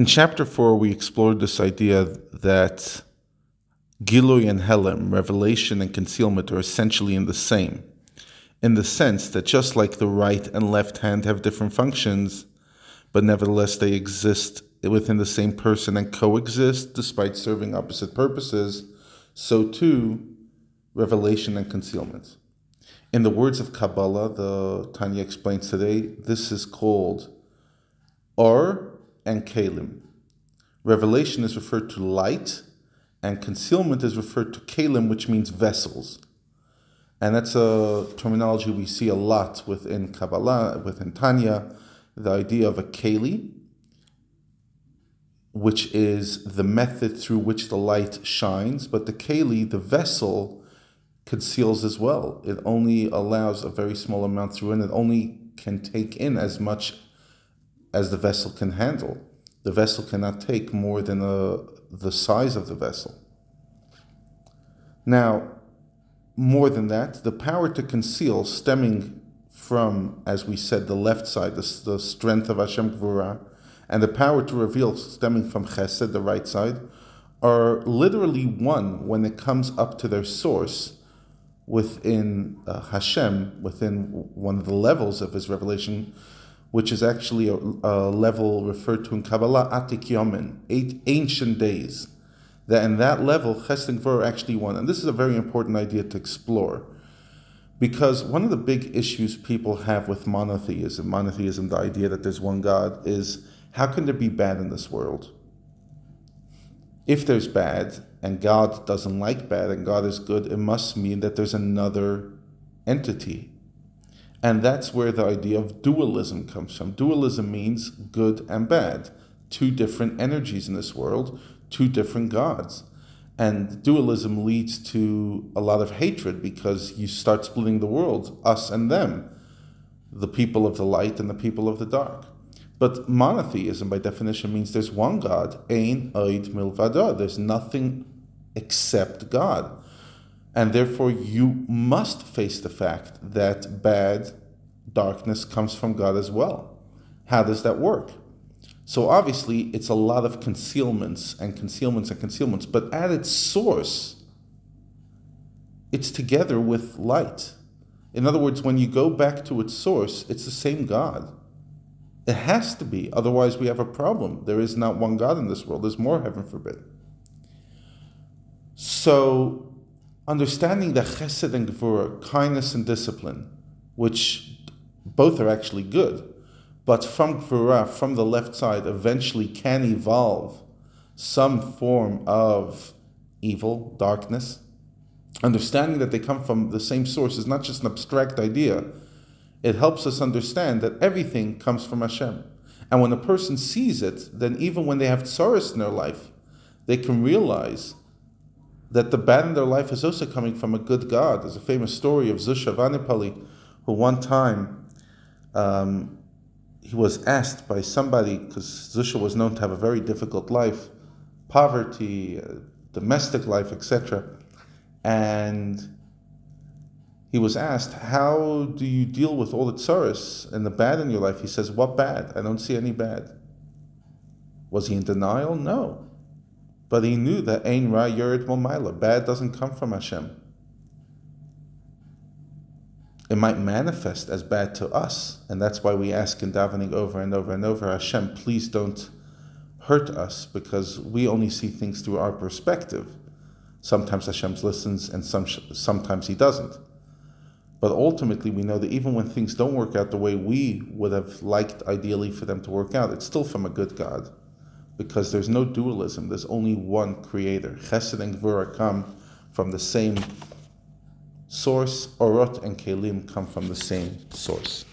In chapter 4, we explored this idea that Giluy and Helam, revelation and concealment, are essentially in the same, in the sense that just like the right and left hand have different functions, but nevertheless they exist within the same person and coexist despite serving opposite purposes, so too revelation and concealment. In the words of Kabbalah, the Tanya explains today, this is called Or and Kalim. Revelation is referred to light, and concealment is referred to Kalim, which means vessels. And that's a terminology we see a lot within Kabbalah, within Tanya, the idea of a Keli, which is the method through which the light shines, but the Keli, the vessel, conceals as well. It only allows a very small amount through, and it only can take in as much as the vessel can handle. The vessel cannot take more than the size of the vessel. Now, more than that, the power to conceal, stemming from, as we said, the left side, the strength of Hashem Gevura, and the power to reveal, stemming from Chesed, the right side, are literally one when it comes up to their source within Hashem, within one of the levels of his revelation, which is actually a level referred to in Kabbalah, Atik Yomin, 8 ancient days. That in that level, Chesed and Gevura are actually one. And this is a very important idea to explore, because one of the big issues people have with monotheism, the idea that there's one God, is how can there be bad in this world? If there's bad, and God doesn't like bad, and God is good, it must mean that there's another entity. And that's where the idea of dualism comes from. Dualism means good and bad, two different energies in this world, two different gods. And dualism leads to a lot of hatred, because you start splitting the world, us and them, the people of the light and the people of the dark. But monotheism, by definition, means there's one God, ein eid milvado. There's nothing except God. And therefore, you must face the fact that bad, darkness comes from God as well. How does that work? So obviously, it's a lot of concealments. But at its source, it's together with light. In other words, when you go back to its source, it's the same God. It has to be. Otherwise, we have a problem. There is not one God in this world. There's more, heaven forbid. So understanding that Chesed and Gevura, kindness and discipline, which both are actually good, but from Gevura, from the left side, eventually can evolve some form of evil, darkness. Understanding that they come from the same source is not just an abstract idea. It helps us understand that everything comes from Hashem. And when a person sees it, then even when they have tzuris in their life, they can realize that the bad in their life is also coming from a good God. There's a famous story of Zusha of Anipali, who one time he was asked by somebody, because Zusha was known to have a very difficult life, poverty, domestic life, etc. And he was asked, how do you deal with all the tzuris and the bad in your life? He says, what bad? I don't see any bad. Was he in denial? No. But he knew that ein ra yared momayla, bad doesn't come from Hashem. It might manifest as bad to us, and that's why we ask in Davening over and over, Hashem, please don't hurt us, because we only see things through our perspective. Sometimes Hashem listens, and sometimes he doesn't. But ultimately, we know that even when things don't work out the way we would have liked ideally for them to work out, it's still from a good God, because there's no dualism. There's only one creator. Chesed and Gevura come from the same source. Orot and Kelim come from the same source.